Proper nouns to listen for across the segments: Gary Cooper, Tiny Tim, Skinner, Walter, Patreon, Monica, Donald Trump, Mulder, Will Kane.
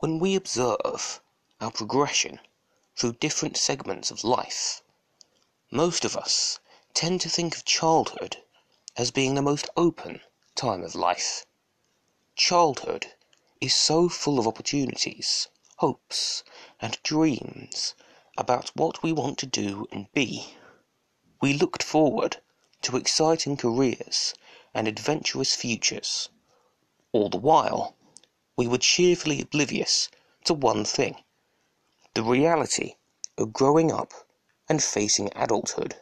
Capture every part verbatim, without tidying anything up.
When we observe our progression through different segments of life, most of us tend to think of childhood as being the most open time of life. Childhood is so full of opportunities, hopes, and dreams about what we want to do and be. We looked forward to exciting careers and adventurous futures. All the while, we were cheerfully oblivious to one thing: the reality of growing up and facing adulthood.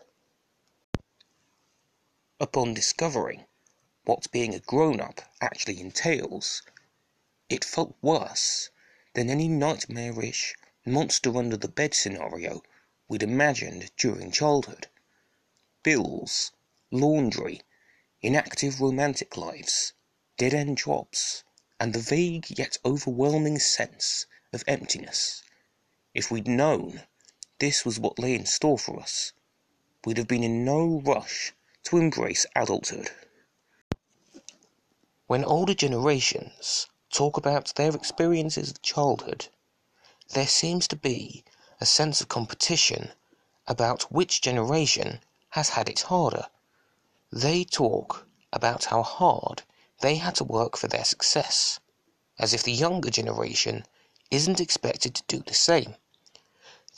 Upon discovering what being a grown-up actually entails, it felt worse than any nightmarish monster-under-the-bed scenario we'd imagined during childhood. Bills, laundry, inactive romantic lives, dead-end jobs, and the vague yet overwhelming sense of emptiness. If we'd known this was what lay in store for us, we'd have been in no rush to embrace adulthood. When older generations talk about their experiences of childhood, there seems to be a sense of competition about which generation has had it harder. They talk about how hard they had to work for their success, as if the younger generation isn't expected to do the same.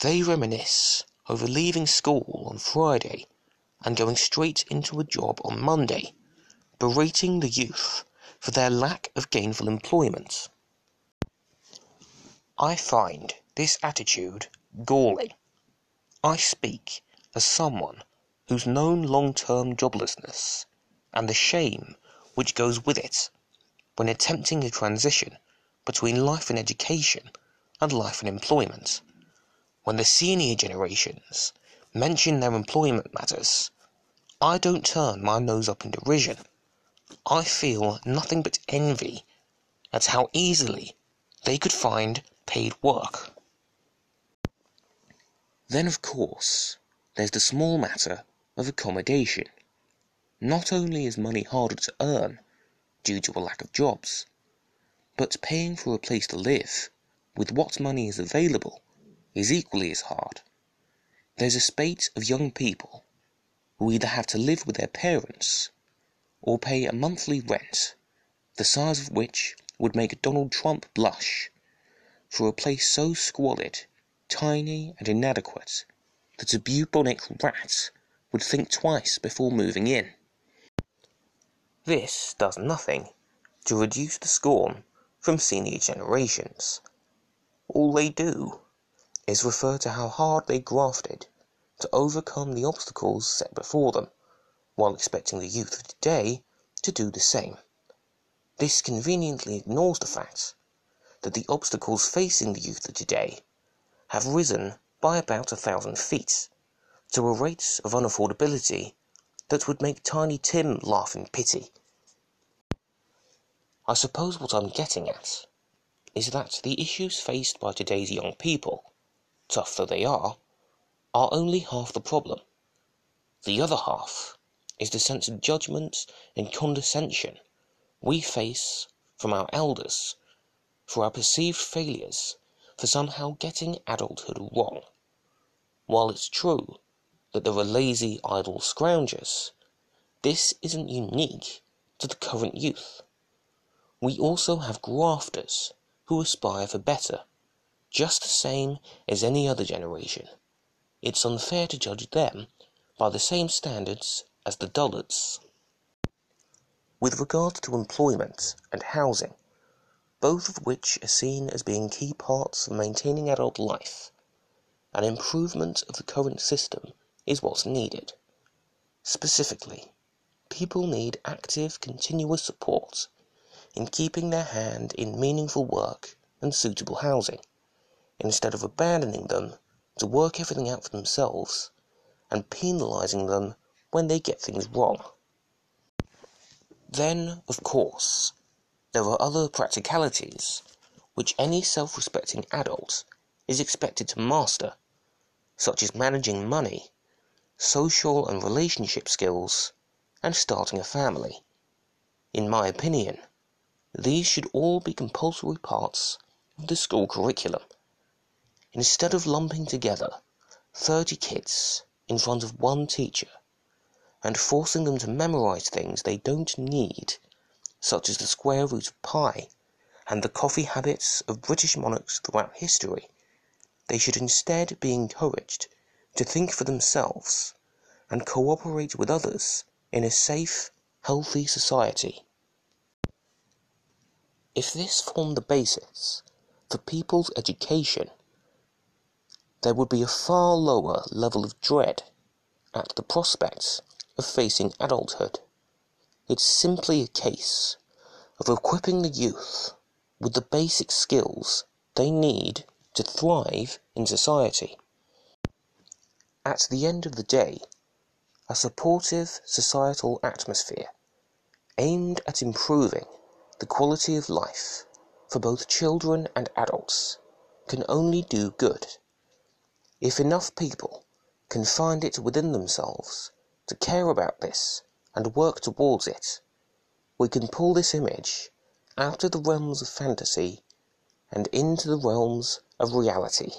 They reminisce over leaving school on Friday and going straight into a job on Monday, berating the youth for their lack of gainful employment. I find this attitude galling. I speak as someone who's known long-term joblessness and the shame which goes with it when attempting a transition between life and education and life and employment. When the senior generations mention their employment matters, I don't turn my nose up in derision. I feel nothing but envy at how easily they could find paid work. Then, of course, there's the small matter of accommodation. Not only is money harder to earn due to a lack of jobs, but paying for a place to live with what money is available is equally as hard. There's a spate of young people who either have to live with their parents or pay a monthly rent, the size of which would make Donald Trump blush, for a place so squalid, tiny and inadequate that a bubonic rat would think twice before moving in. This does nothing to reduce the scorn from senior generations. All they do is refer to how hard they grafted to overcome the obstacles set before them, while expecting the youth of today to do the same. This conveniently ignores the fact that the obstacles facing the youth of today have risen by about a thousand feet, to a rate of unaffordability that would make Tiny Tim laugh in pity. I suppose what I'm getting at is that the issues faced by today's young people, tough though they are, are only half the problem. The other half is the sense of judgment and condescension we face from our elders for our perceived failures, for somehow getting adulthood wrong. While it's true that there are lazy, idle scroungers, this isn't unique to the current youth. We also have grafters who aspire for better, just the same as any other generation. It's unfair to judge them by the same standards as the dullards. With regard to employment and housing, both of which are seen as being key parts of maintaining adult life, an improvement of the current system is what's needed. Specifically, people need active, continuous support in keeping their hand in meaningful work and suitable housing, instead of abandoning them to work everything out for themselves and penalising them when they get things wrong. Then, of course, there are other practicalities which any self-respecting adult is expected to master, such as managing money, social and relationship skills, and starting a family. In my opinion, these should all be compulsory parts the school curriculum. Instead of lumping together thirty kids in front of one teacher and forcing them to memorize things they don't need, such as the square root of pi and the coffee habits of British monarchs throughout history, they should instead be encouraged to think for themselves and cooperate with others in a safe, healthy society. If this formed the basis for people's education, there would be a far lower level of dread at the prospects of facing adulthood. It's simply a case of equipping the youth with the basic skills they need to thrive in society. At the end of the day, a supportive societal atmosphere aimed at improving the quality of life for both children and adults can only do good if enough people can find it within themselves to care about this and work towards it. We can pull this image out of the realms of fantasy and into the realms of reality.